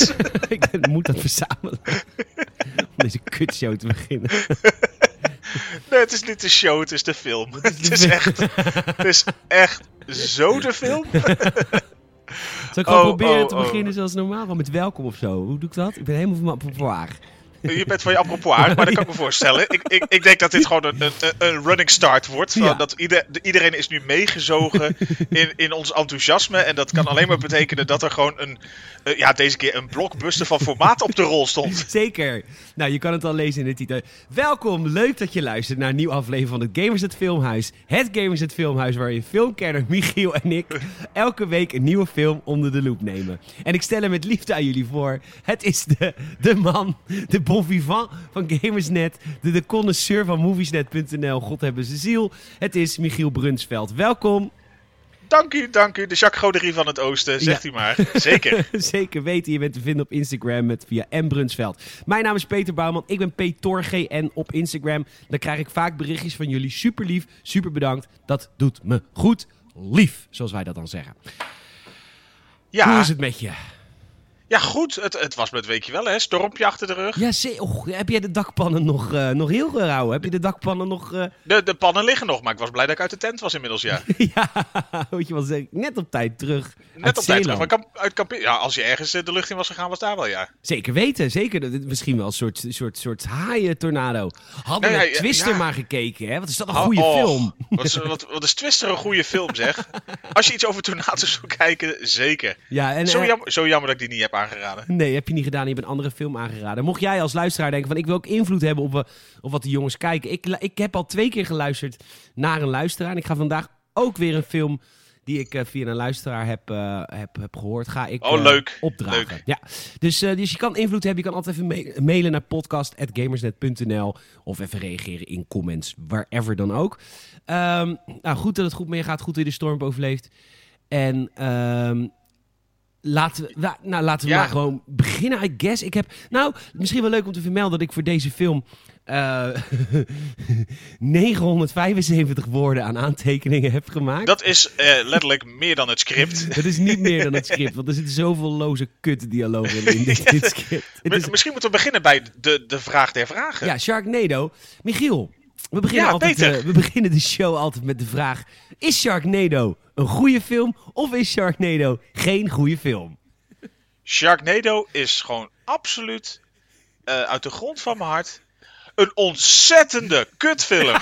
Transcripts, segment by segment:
is. Ik moet dat verzamelen. Om deze kutshow te beginnen. Nee, het is niet de show, het is de film. Het is echt zo de film. Zal ik gewoon proberen te beginnen zoals normaal? Van met welkom of zo. Hoe doe ik dat? Ik ben helemaal van mijn appropoir. Je bent van je appropoir, maar dat kan ik me voorstellen. Ik denk dat dit gewoon een running start wordt. Van ja. Dat iedereen is nu meegezogen in ons enthousiasme. En dat kan alleen maar betekenen dat er gewoon deze keer een blockbuster van formaat op de rol stond. Zeker. Nou, je kan het al lezen in de titel. Welkom, leuk dat je luistert naar een nieuwe aflevering van het Gamersnet Filmhuis. Het Gamersnet Filmhuis waarin filmkenner Michiel en ik elke week een nieuwe film onder de loep nemen. En ik stel hem met liefde aan jullie voor. Het is de man, de bon vivant van Gamersnet, de connoisseur van moviesnet.nl, God hebben zijn ziel. Het is Michiel Brunsveld. Welkom. Dank u. De Jacques Goderie van het Oosten, zegt u maar. Zeker. Zeker weten. Je bent te vinden op Instagram via mbrunsveld. Mijn naam is Peter Bouwman. Ik ben PetorGN op Instagram. Dan krijg ik vaak berichtjes van jullie. Super lief, super bedankt. Dat doet me goed lief, zoals wij dat dan zeggen. Ja. Hoe is het met je? Ja, goed. Het was met het weekje wel, hè? Stormpje achter de rug. Ja, heb jij de dakpannen nog heel gehouden? Heb je de dakpannen nog... De pannen liggen nog, maar ik was blij dat ik uit de tent was inmiddels, ja. Ja, weet je wel, zeg ik, net op tijd terug. Net op tijd terug, maar als je ergens de lucht in was gegaan, was daar wel, ja. Zeker weten, zeker. Misschien wel een soort haaien-tornado. Hadden we Twister maar gekeken, hè? Wat is dat een goede film. Wat is Twister een goede film, zeg. Als je iets over tornado's wil kijken, zeker. Ja, en, zo jammer dat ik die niet heb aangeraden. Nee, heb je niet gedaan. Je hebt een andere film aangeraden. Mocht jij als luisteraar denken van ik wil ook invloed hebben op wat de jongens kijken. Ik heb al 2 keer geluisterd naar een luisteraar. En ik ga vandaag ook weer een film die ik via een luisteraar heb gehoord. Ga ik opdragen. Leuk. Ja. Dus je kan invloed hebben. Je kan altijd even mailen naar podcast@gamersnet.nl of even reageren in comments. Wherever dan ook. Goed dat het goed meegaat. Goed dat je de storm overleeft. En... Laten we maar gewoon beginnen, I guess. Ik heb, misschien wel leuk om te vermelden dat ik voor deze film 975 woorden aan aantekeningen heb gemaakt. Dat is letterlijk meer dan het script. Dat is niet meer dan het script, want er zitten zoveel loze kutdialogen in dit script. Misschien moeten we beginnen bij de vraag der vragen. Ja, Sharknado. Michiel, we beginnen de show altijd met de vraag: is Sharknado een goede film of is Sharknado geen goede film? Sharknado is gewoon absoluut uit de grond van mijn hart een ontzettende kutfilm.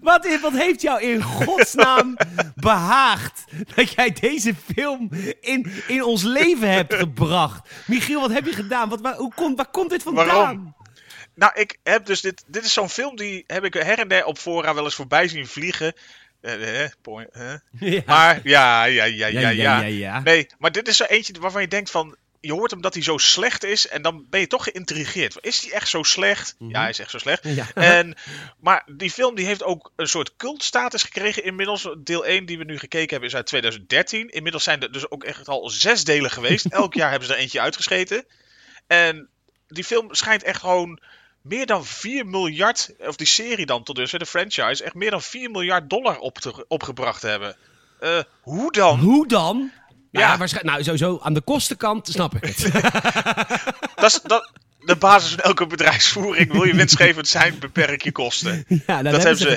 Wat heeft jou in godsnaam behaagd dat jij deze film in ons leven hebt gebracht? Michiel, wat heb je gedaan? Waar komt dit vandaan? Waarom? Nou, ik heb dus dit is zo'n film die heb ik her en der op fora wel eens voorbij zien vliegen. Ja. Maar ja. Nee, maar dit is zo eentje waarvan je denkt van, je hoort hem dat hij zo slecht is en dan ben je toch geïntrigeerd. Is hij echt zo slecht? Mm-hmm. Ja, hij is echt zo slecht. Ja. Maar die film die heeft ook een soort cultstatus gekregen inmiddels. Deel 1 die we nu gekeken hebben is uit 2013. Inmiddels zijn er dus ook echt al 6 delen geweest. Elk jaar hebben ze er eentje uitgescheten. En die film schijnt echt gewoon meer dan 4 miljard, of die serie dan tot dusver, de franchise, echt meer dan $4 miljard opgebracht te hebben. Hoe dan? Ja, waarschijnlijk. Nou, sowieso aan de kostenkant snap ik het. Dat is de basis van elke bedrijfsvoering. Wil je winstgevend zijn, beperk je kosten. Ja, dat hebben ze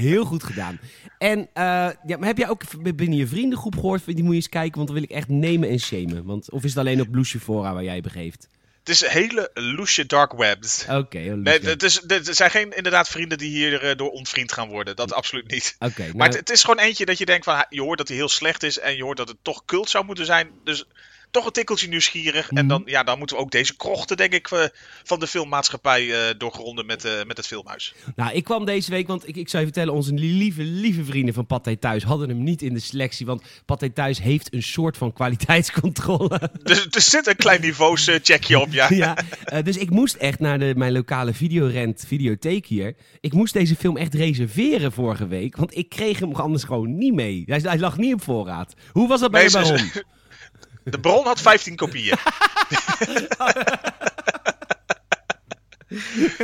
heel goed gedaan. En maar heb jij ook binnen je vriendengroep gehoord? Die moet je eens kijken, want dan wil ik echt nemen en shamen. Of is het alleen op loesje fora waar jij begeeft? Het is een hele loesje dark webs. Oké. Nee, er zijn geen inderdaad vrienden die hierdoor ontvriend gaan worden. Dat absoluut niet. Okay, maar het is gewoon eentje dat je denkt van, je hoort dat hij heel slecht is en je hoort dat het toch cult zou moeten zijn. Dus toch een tikkeltje nieuwsgierig. Mm-hmm. En dan moeten we ook deze krochten, denk ik, van de filmmaatschappij doorgronden met het filmhuis. Nou, ik kwam deze week, want ik zou je vertellen, onze lieve vrienden van Pathé Thuis hadden hem niet in de selectie, want Pathé Thuis heeft een soort van kwaliteitscontrole. Er zit een klein niveauscheckje op, ja. Dus ik moest echt naar mijn lokale videotheek hier. Ik moest deze film echt reserveren vorige week, want ik kreeg hem anders gewoon niet mee. Hij lag niet op voorraad. Hoe was dat bij de baron? De bron had 15 kopieën.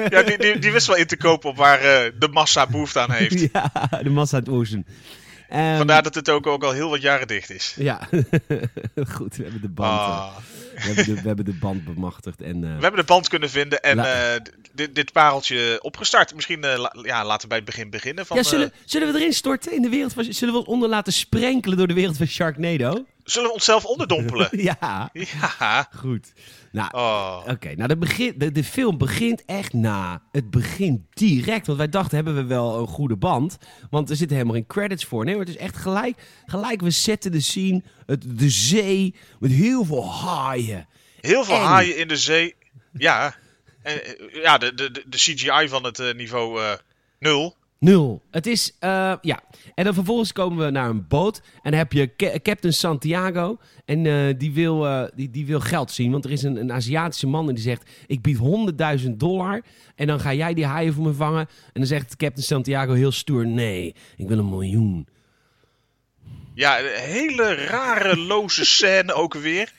Ja, die wist wel in te kopen op waar de massa behoefte aan heeft. Ja, de massa het oezen. Vandaar dat het ook al heel wat jaren dicht is. Ja, goed. We hebben de band, we hebben de band bemachtigd. En, we hebben de band kunnen vinden en dit pareltje opgestart. Misschien laten we bij het begin beginnen. Van, ja, zullen we erin storten in de wereld van... Zullen we ons onder laten sprenkelen door de wereld van Sharknado? Zullen we onszelf onderdompelen? Ja. Goed. Nou, Oké. Nou, de film begint echt na. Het begint direct. Want wij dachten, hebben we wel een goede band? Want er zitten helemaal geen credits voor. Nee, maar het is echt gelijk we zetten de scene. De zee met heel veel haaien. Heel veel haaien in de zee. Ja. En, ja, de CGI van het niveau 0. Het is, ja. En dan vervolgens komen we naar een boot. En dan heb je Captain Santiago. En die wil geld zien. Want er is een Aziatische man en die zegt... Ik bied $100.000. En dan ga jij die haaien voor me vangen. En dan zegt Captain Santiago heel stoer... Nee, ik wil $1 miljoen. Ja, een hele rare loze scène ook weer.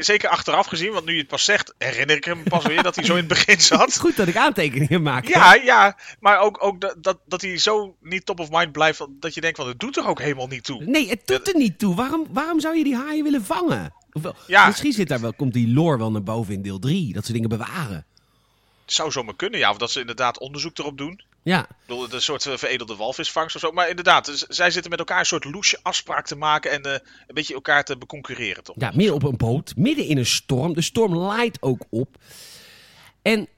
Zeker achteraf gezien, want nu je het pas zegt, herinner ik hem pas weer dat hij zo in het begin zat. Goed dat ik aantekeningen maak. Ja, maar ook dat hij zo niet top of mind blijft, dat je denkt van, het doet er ook helemaal niet toe. Nee, het doet er niet toe. Waarom zou je die haaien willen vangen? Ofwel, ja. Misschien komt die lore wel naar boven in deel 3, dat ze dingen bewaren. Het zou zomaar kunnen, ja, of dat ze inderdaad onderzoek erop doen. Ja. Ik bedoel, een soort veredelde walvisvangst of zo. Maar inderdaad, zij zitten met elkaar een soort loesje afspraak te maken en een beetje elkaar te beconcurreren, toch? Ja, meer op een boot, midden in een storm. De storm laait ook op. En,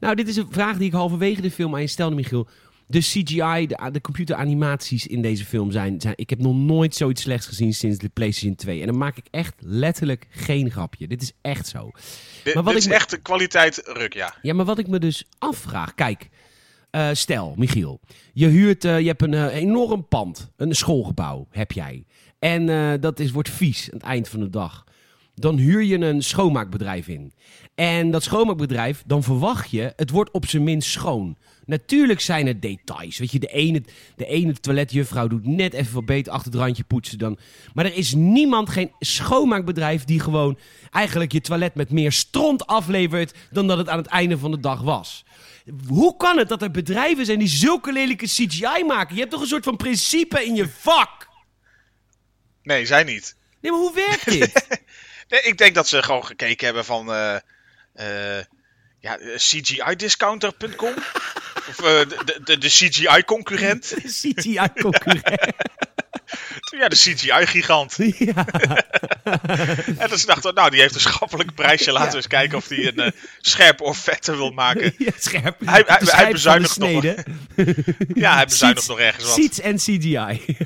nou, dit is een vraag die ik halverwege de film aan je stelde, Michiel. De CGI, de computeranimaties in deze film zijn... Ik heb nog nooit zoiets slechts gezien sinds de PlayStation 2. En dan maak ik echt letterlijk geen grapje. Dit is echt zo. Dit is echt een kwaliteit ruk, ja. Ja, maar wat ik me dus afvraag... Kijk... stel, Michiel, je hebt een enorm pand, een schoolgebouw heb jij. En wordt vies aan het eind van de dag. Dan huur je een schoonmaakbedrijf in. En dat schoonmaakbedrijf, dan verwacht je, het wordt op zijn minst schoon. Natuurlijk zijn er details. Weet je, de ene toiletjuffrouw doet net even wat beter achter het randje poetsen dan. Maar er is geen schoonmaakbedrijf die gewoon eigenlijk je toilet met meer stront aflevert dan dat het aan het einde van de dag was. Hoe kan het dat er bedrijven zijn die zulke lelijke CGI maken? Je hebt toch een soort van principe in je vak? Nee, zij niet. Nee, maar hoe werkt dit? Nee, ik denk dat ze gewoon gekeken hebben van... CGI-discounter.com. Of de CGI-concurrent. De CGI-concurrent. Ja, de CGI-gigant. Ja. En dan dachten we, nou, die heeft een schappelijk prijsje. Laten we eens kijken of hij een scherp of vette wil maken. Ja, scherp. Hij bezuinigt nog. Ja, hij bezuinigt nog ergens wat. Seats en CGI.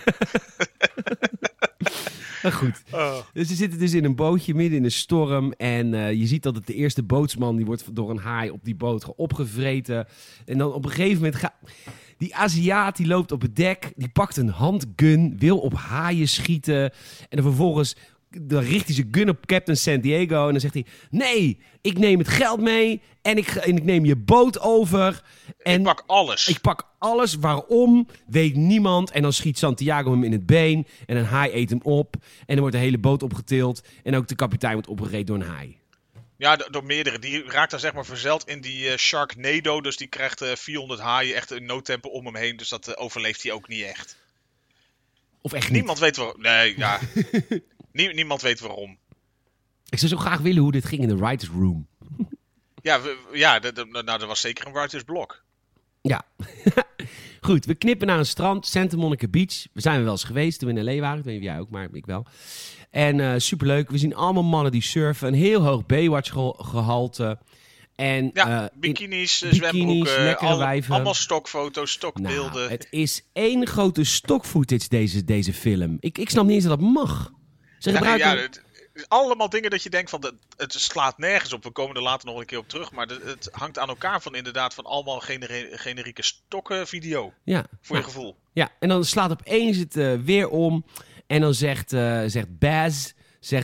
Maar goed. Oh. Dus ze zitten dus in een bootje midden in een storm. En je ziet dat het de eerste bootsman... die wordt door een haai op die boot opgevreten. En dan op een gegeven moment... Die Aziat die loopt op het dek. Die pakt een handgun. Wil op haaien schieten. En dan vervolgens... Dan richt hij zijn gun op Captain Santiago. En dan zegt hij... Nee, ik neem het geld mee. En ik neem je boot over. En ik pak alles. Waarom? Weet niemand. En dan schiet Santiago hem in het been. En een haai eet hem op. En dan wordt de hele boot opgetild. En ook de kapitein wordt opgereden door een haai. Ja, door meerdere. Die raakt daar zeg maar verzeld in die Sharknado. Dus die krijgt 400 haaien echt in noodtempo om hem heen. Dus dat overleeft hij ook niet echt. Of echt niet? Niemand weet waarom. Nee, ja... Niemand weet waarom. Ik zou zo graag willen hoe dit ging in de writers room. Er was zeker een writers blok. Ja. Goed, we knippen naar een strand. Santa Monica Beach. We zijn er wel eens geweest toen we in L.A. waren. Ik weet niet of jij ook, maar ik wel. En superleuk. We zien allemaal mannen die surfen. Een heel hoog Baywatch gehalte. En, bikinis, zwembroeken, lekkere wijven. Allemaal stokfoto's, stokbeelden. Nou, het is één grote stokfootage deze film. Ik snap niet eens dat dat mag. Allemaal dingen dat je denkt van, het slaat nergens op. We komen er later nog een keer op terug. Maar het hangt aan elkaar van inderdaad van allemaal generieke stokken video. Ja. Voor je gevoel. Ja, en dan slaat opeens het weer om. En dan zegt Baz...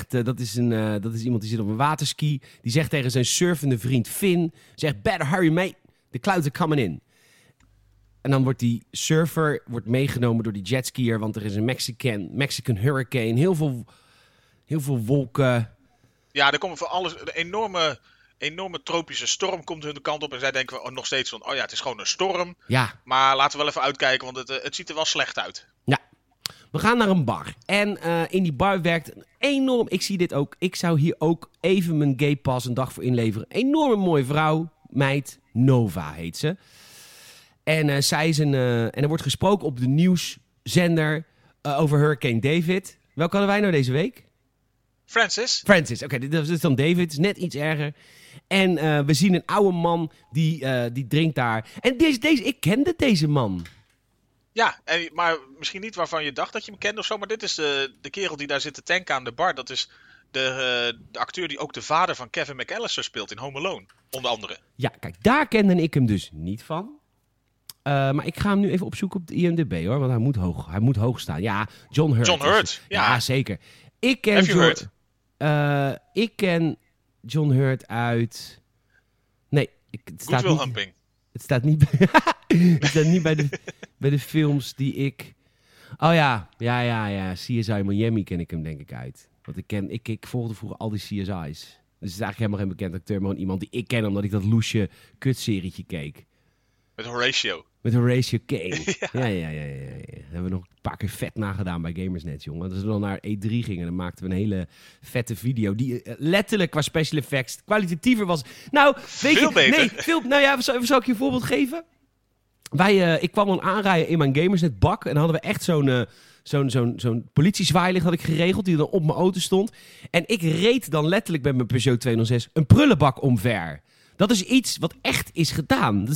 dat is iemand die zit op een waterski. Die zegt tegen zijn surfende vriend Finn... Zegt, better hurry mate. The clouds are coming in. En dan wordt die surfer meegenomen door die jetskier... want er is een Mexican hurricane. Heel veel wolken. Ja, er komen voor alles... Een enorme enorme tropische storm komt hun de kant op. En zij denken nog steeds van, oh ja, het is gewoon een storm. Ja. Maar laten we wel even uitkijken, want het ziet er wel slecht uit. Ja. We gaan naar een bar. En in die bar werkt een enorm... Ik zie dit ook. Ik zou hier ook even mijn gay pass een dag voor inleveren. Enorme mooie vrouw. Meid. Nova heet ze. En zij is een... en er wordt gesproken op de nieuwszender over Hurricane David. Welke hadden wij nou deze week? Francis. Oké, dit is dan David. Het is net iets erger. En we zien een oude man die drinkt daar. En ik kende deze man. Ja, maar misschien niet waarvan je dacht dat je hem kende of zo. Maar dit is de kerel die daar zit te tanken aan de bar. Dat is de acteur die ook de vader van Kevin McAllister speelt in Home Alone, onder andere. Ja, kijk, daar kende ik hem dus niet van. Maar ik ga hem nu even opzoeken op de IMDb, hoor. Want hij moet hoog staan. Ja, John Hurt. Ja, zeker. Ik ken John Hurt uit... Nee, het staat niet... Good Will Hunting. Het staat niet bij... Het staat niet bij de films die ik... Oh ja. CSI Miami ken ik hem denk ik uit. Want ik volgde vroeger al die CSI's. Dus het is eigenlijk helemaal geen bekend acteur, maar gewoon iemand die ik ken, omdat ik dat loesje kutserietje keek. Met Horatio Kane. Ja. Daar hebben we nog een paar keer vet nagedaan bij Gamersnet, jongen. Als we dan naar E3 gingen, dan maakten we een hele vette video. Die letterlijk qua special effects kwalitatiever was. Nou, weet veel beter. Nee, nou ja, zal ik je een voorbeeld geven? Ik kwam dan aanrijden in mijn Gamersnet bak. En dan hadden we echt zo'n politiezwaailicht had ik geregeld, die dan op mijn auto stond. En ik reed dan letterlijk met mijn Peugeot 206 een prullenbak omver. Dat is iets wat echt is gedaan.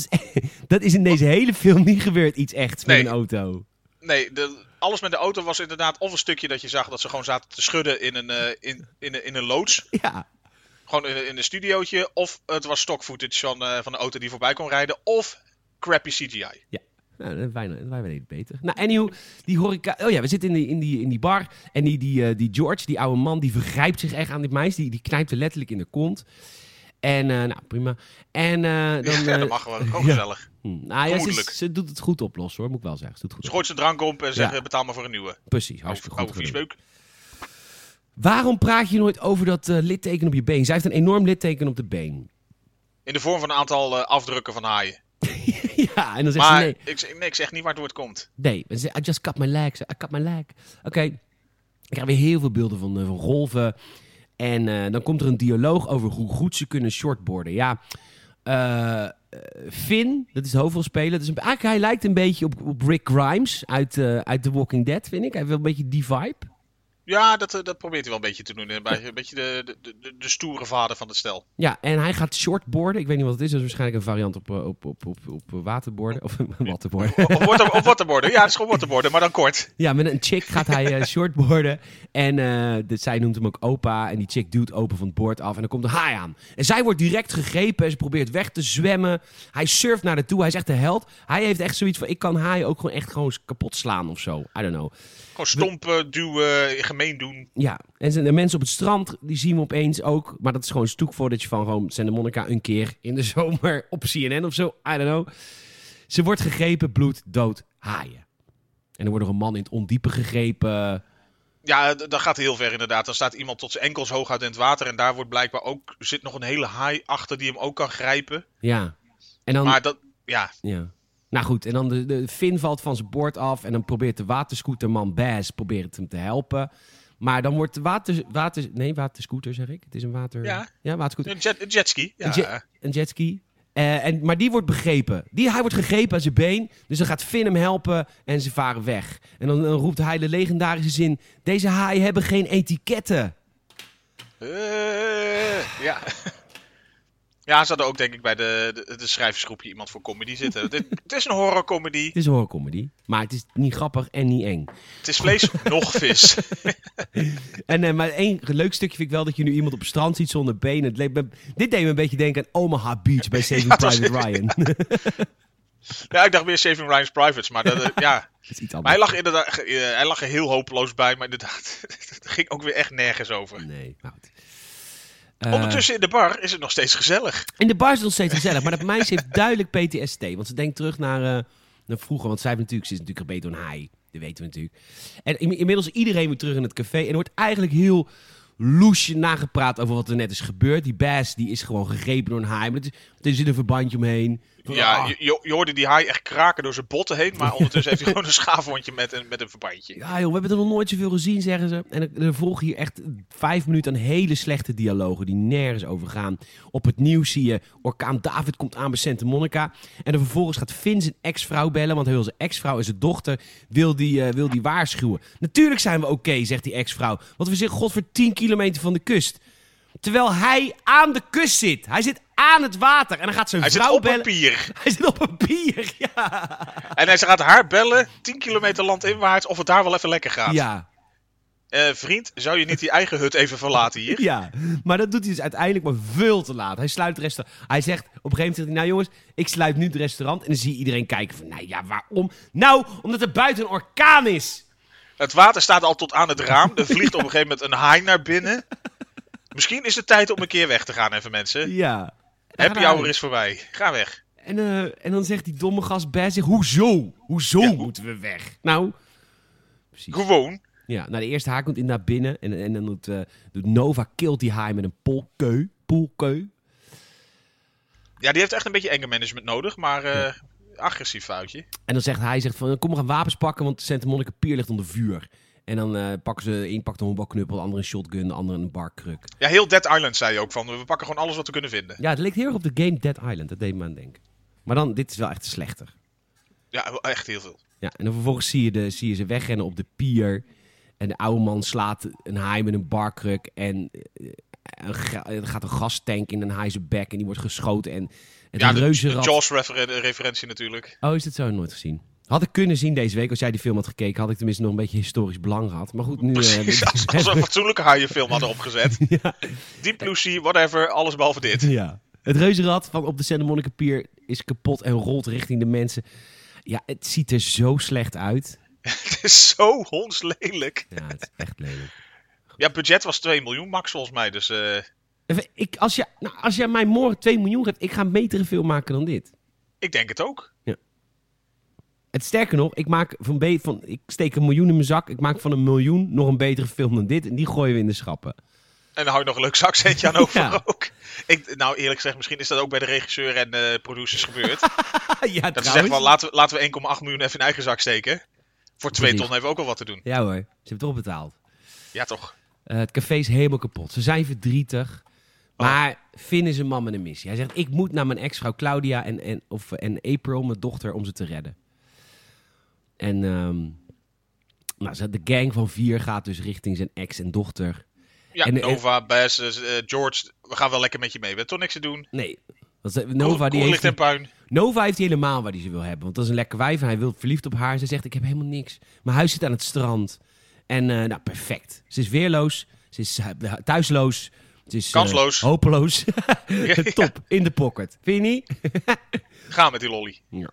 Dat is in deze hele film niet gebeurd, iets echt met een auto. Nee, alles met de auto was inderdaad of een stukje dat je zag dat ze gewoon zaten te schudden in een loods. Ja. Gewoon in een studiootje. Of het was stock footage van de auto die voorbij kon rijden. Of crappy CGI. Ja. Nou, wij weten het beter. Nou, anyhow, die horeca... Oh ja, we zitten in die bar. En die George, die oude man, die vergrijpt zich echt aan dit meisje. Die knijpt er letterlijk in de kont. En, nou, prima. En dat mag wel. Gewoon gezellig. Nou, ja, ze doet het goed oplossen, hoor. Moet ik wel zeggen. Ze gooit zijn drank op en zegt, betaal maar voor een nieuwe. Precies, hartstikke goed. Waarom praat je nooit over dat litteken op je been? Zij heeft een enorm litteken op de been. In de vorm van een aantal afdrukken van haaien. Ja, en dan zegt ze nee. Ik zeg niet waardoor het komt. Nee, ze zegt, I just cut my leg. I cut my leg. Oké. Ik krijg weer heel veel beelden van golven. En dan komt er een dialoog over hoe goed ze kunnen shortboarden. Ja, Finn, dat is de hoofdrolspeler. Dus eigenlijk, hij lijkt een beetje op Rick Grimes uit The Walking Dead, vind ik. Hij heeft wel een beetje die vibe. Ja, dat probeert hij wel een beetje te doen. Een beetje de stoere vader van het stel. Ja, en hij gaat shortboarden. Ik weet niet wat het is. Dat is waarschijnlijk een variant op waterboarden. Of waterboarden. Ja, het is gewoon waterboarden, maar dan kort. Ja, met een chick gaat hij shortboarden. En zij noemt hem ook opa. En die chick duwt open van het boord af. En dan komt een haai aan. En zij wordt direct gegrepen. En ze probeert weg te zwemmen. Hij surft naar haar toe. Hij is echt de held. Hij heeft echt zoiets van, ik kan haaien ook gewoon echt kapot slaan of zo. I don't know. Gewoon stompen, duwen, gemeen doen. Ja, en de mensen op het strand, die zien we opeens ook. Maar dat is gewoon stoek footage van gewoon Santa Monica een keer in de zomer op CNN of zo. I don't know. Ze wordt gegrepen, bloed, dood, haaien. En er wordt nog een man in het ondiepe gegrepen. Ja, dat gaat heel ver inderdaad. Dan staat iemand tot zijn enkels hooguit in het water. En daar wordt blijkbaar ook, zit nog een hele haai achter die hem ook kan grijpen. Ja. En dan... Maar dat, ja. Nou goed, en dan de Finn valt van zijn boord af. En dan probeert de waterscooterman Bas probeert hem te helpen. Maar dan wordt de waterscooter, zeg ik. Het is een water... Ja, waterscooter. Een jetski. Ja. Een jetski. Maar die wordt begrepen. Hij wordt gegrepen aan zijn been. Dus dan gaat Finn hem helpen en ze varen weg. En dan roept hij de legendarische zin... Deze haaien hebben geen etiketten. Ja... Ja, ze hadden ook denk ik bij de schrijversgroepje iemand voor comedy zitten. Het is een horrorcomedy. Het is een horrorcomedy, maar het is niet grappig en niet eng. Het is vlees, nog vis. Maar één leuk stukje vind ik wel dat je nu iemand op het strand ziet zonder benen. Dit deed me een beetje denken aan Omaha Beach bij Saving Private Ryan. Ja, ik dacht meer Saving Ryan's Privates, maar dat is iets anders. Maar hij lag er heel hopeloos bij, maar inderdaad, het ging ook weer echt nergens over. Nee, maar goed. Ondertussen in de bar is het nog steeds gezellig. In de bar is het nog steeds gezellig. Maar dat meisje heeft duidelijk PTSD. Want ze denkt terug naar vroeger. Want ze is natuurlijk gebeten door een haai. Dat weten we natuurlijk. En inmiddels iedereen weer terug in het café. En er wordt eigenlijk heel loesje nagepraat over wat er net is gebeurd. Die Bass die is gewoon gegrepen door een haai. Maar er zit een verbandje omheen. Ja, je hoorde die haai echt kraken door zijn botten heen. Maar ondertussen heeft hij gewoon een schaafwondje met een verbandje. Ja joh, we hebben er nog nooit zoveel gezien, zeggen ze. En er volgen hier echt 5 minuten aan hele slechte dialogen die nergens over gaan. Op het nieuws zie je orkaan David komt aan bij Santa Monica. En dan vervolgens gaat Finn zijn ex-vrouw bellen. Want hij wil zijn ex-vrouw en zijn dochter wil die waarschuwen. Natuurlijk zijn we oké, zegt die ex-vrouw. Want we zitten godver 10 kilometer van de kust. Terwijl hij aan de kust zit. Hij zit aan het water. En dan gaat zijn vrouw bellen. Hij zit op een pier, ja. En hij gaat haar bellen, 10 kilometer landinwaarts, of het daar wel even lekker gaat. Ja. Vriend, zou je niet die eigen hut even verlaten hier? Ja, maar dat doet hij dus uiteindelijk maar veel te laat. Hij sluit het restaurant. Hij zegt op een gegeven moment, nou jongens, ik sluit nu het restaurant. En dan zie je iedereen kijken van, nou ja, waarom? Nou, omdat er buiten een orkaan is. Het water staat al tot aan het raam. Er vliegt op een gegeven moment een haai naar binnen. Misschien is het tijd om een keer weg te gaan even, mensen. Ja. Happy hour is voorbij. Ga weg. En dan zegt die domme gast bij zich, hoezo moeten we weg? Nou, precies. Gewoon. Ja, nou de eerste haai komt inderdaad binnen. En dan doet Nova kilt die haai met een polkeu. Ja, die heeft echt een beetje anger management nodig, maar agressief foutje. En dan zegt hij van, kom we gaan wapens pakken, want de Santa Monica Pier ligt onder vuur. En dan pakken ze, één pakt een honkbalknuppel, de andere een shotgun, de andere een barkruk. Ja, heel Dead Island zei je ook van, we pakken gewoon alles wat we kunnen vinden. Ja, het leek heel erg op de game Dead Island, dat deed me aan denken. Maar dan, dit is wel echt slechter. Ja, echt heel veel. Ja, en dan vervolgens zie je ze wegrennen op de pier. En de oude man slaat een haai met een barkruk. En er gaat een gastank in een haai zijn bek en die wordt geschoten. En ja, de Jaws referentie natuurlijk. Oh, is dat zo? Nooit gezien. Had ik kunnen zien deze week, als jij die film had gekeken, had ik tenminste nog een beetje historisch belang gehad. Maar goed, nu... Precies, als we een fatsoenlijke haaienfilm hadden opgezet. Ja. Deep Blue Sea, whatever, alles behalve dit. Ja. Het reuzenrad van op de Santa Monica Pier is kapot en rolt richting de mensen. Ja, het ziet er zo slecht uit. Het is zo hondslelijk. Ja, het is echt lelijk. Goed. Ja, budget was 2 miljoen max volgens mij, dus... Als jij mij morgen 2 miljoen geeft, ik ga een betere film maken dan dit. Ik denk het ook. Ja. Het sterker nog, ik steek 1 miljoen in mijn zak. Ik maak van 1 miljoen nog een betere film dan dit. En die gooien we in de schappen. En dan hou je nog een leuk zakcentje aan over ook. Nou, eerlijk gezegd, misschien is dat ook bij de regisseur en producers gebeurd. Ja, dat ze zeggen van, laten we 1,8 miljoen even in eigen zak steken. Voor 2 ton hebben we ook al wat te doen. Ja hoor, ze hebben het toch betaald. Ja toch. Het café is helemaal kapot. Ze zijn verdrietig. Maar Finn is een man met een missie. Hij zegt, ik moet naar mijn ex-vrouw Claudia en April, mijn dochter, om ze te redden. En de gang van 4 gaat dus richting zijn ex en dochter. Ja, en Nova, Bas, George, we gaan wel lekker met je mee. We hebben toch niks te doen? Nee. Nova heeft helemaal waar hij ze wil hebben. Want dat is een lekker wijf en hij wil verliefd op haar. Ze zegt, ik heb helemaal niks. Mijn huis zit aan het strand. En perfect. Ze is weerloos. Ze is thuisloos. Ze is kansloos. Hopeloos. Top, in de pocket. Vind je niet? Ga met die lolly. Ja.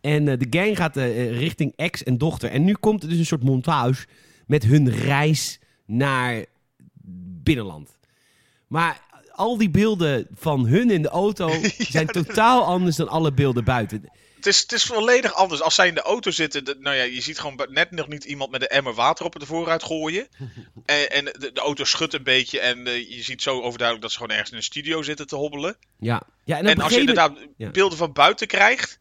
En de gang gaat richting ex en dochter. En nu komt er dus een soort montage met hun reis naar binnenland. Maar al die beelden van hun in de auto zijn totaal anders dan alle beelden buiten. Het is volledig anders. Als zij in de auto zitten, je ziet gewoon net nog niet iemand met een emmer water op de voorruit gooien. En de auto schudt een beetje en je ziet zo overduidelijk dat ze gewoon ergens in een studio zitten te hobbelen. Ja. Ja, en als je inderdaad beelden van buiten krijgt...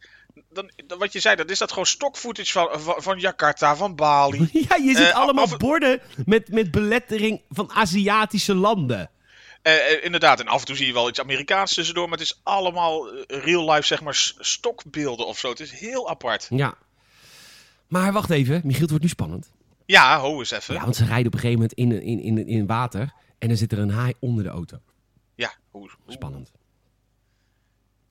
Dan, wat je zei, dat is dat gewoon stockfootage van Jakarta, van Bali. Ja, je ziet allemaal borden met belettering van Aziatische landen. Inderdaad, en af en toe zie je wel iets Amerikaans tussendoor, maar het is allemaal real life, zeg maar, stokbeelden of zo. Het is heel apart. Ja. Maar wacht even, Michiel, het wordt nu spannend. Ja, ho eens even. Ja, want ze rijden op een gegeven moment in water en dan zit er een haai onder de auto. Ja, hoe. Spannend.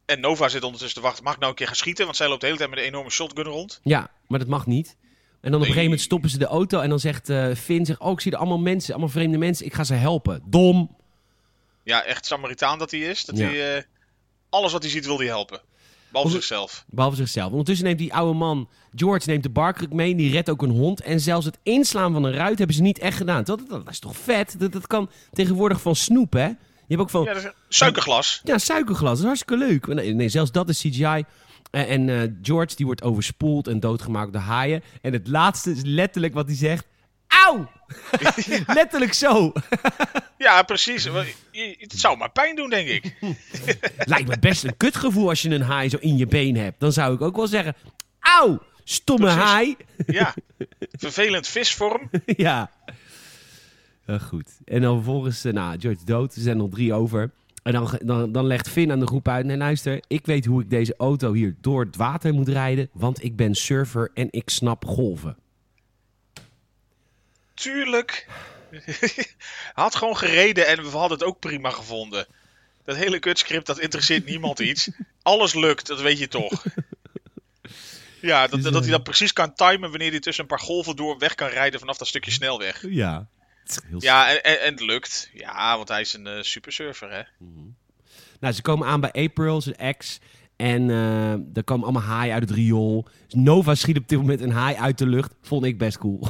En Nova zit ondertussen te wachten. Mag ik nou een keer gaan schieten? Want zij loopt de hele tijd met een enorme shotgun rond. Ja, maar dat mag niet. En dan op een gegeven moment stoppen ze de auto. En dan zegt Finn, ik zie er allemaal mensen, allemaal vreemde mensen. Ik ga ze helpen. Dom. Ja, echt Samaritaan dat hij is. Dat hij alles wat hij ziet wil hij helpen. Behalve zichzelf. Ondertussen neemt die oude man, George, neemt de barkruk mee. Die redt ook een hond. En zelfs het inslaan van een ruit hebben ze niet echt gedaan. Dat is toch vet? Dat kan tegenwoordig van snoep, hè? Je hebt ook van... Ja, suikerglas. Ja, suikerglas. Dat is hartstikke leuk. Nee, zelfs dat is CGI. En George, die wordt overspoeld en doodgemaakt door haaien. En het laatste is letterlijk wat hij zegt. Auw! Ja. Letterlijk zo. Ja, precies. Het zou maar pijn doen, denk ik. Lijkt me best een kutgevoel als je een haai zo in je been hebt. Dan zou ik ook wel zeggen, auw, stomme precies. Haai. Ja, vervelend visvorm. Ja. Goed. En dan vervolgens, George dood. Er zijn nog 3 over. En dan legt Finn aan de groep uit. Nee, luister, ik weet hoe ik deze auto hier door het water moet rijden. Want ik ben surfer en ik snap golven. Tuurlijk. Had gewoon gereden en we hadden het ook prima gevonden. Dat hele kutscript, dat interesseert niemand iets. Alles lukt, dat weet je toch. Ja, dat hij dat precies kan timen wanneer hij tussen een paar golven door weg kan rijden vanaf dat stukje snelweg. Ja. Ja, en het lukt. Ja, want hij is een supersurfer, hè. Mm-hmm. Nou, ze komen aan bij April, zijn ex. En er komen allemaal haaien uit het riool. Nova schiet op dit moment een haai uit de lucht. Vond ik best cool.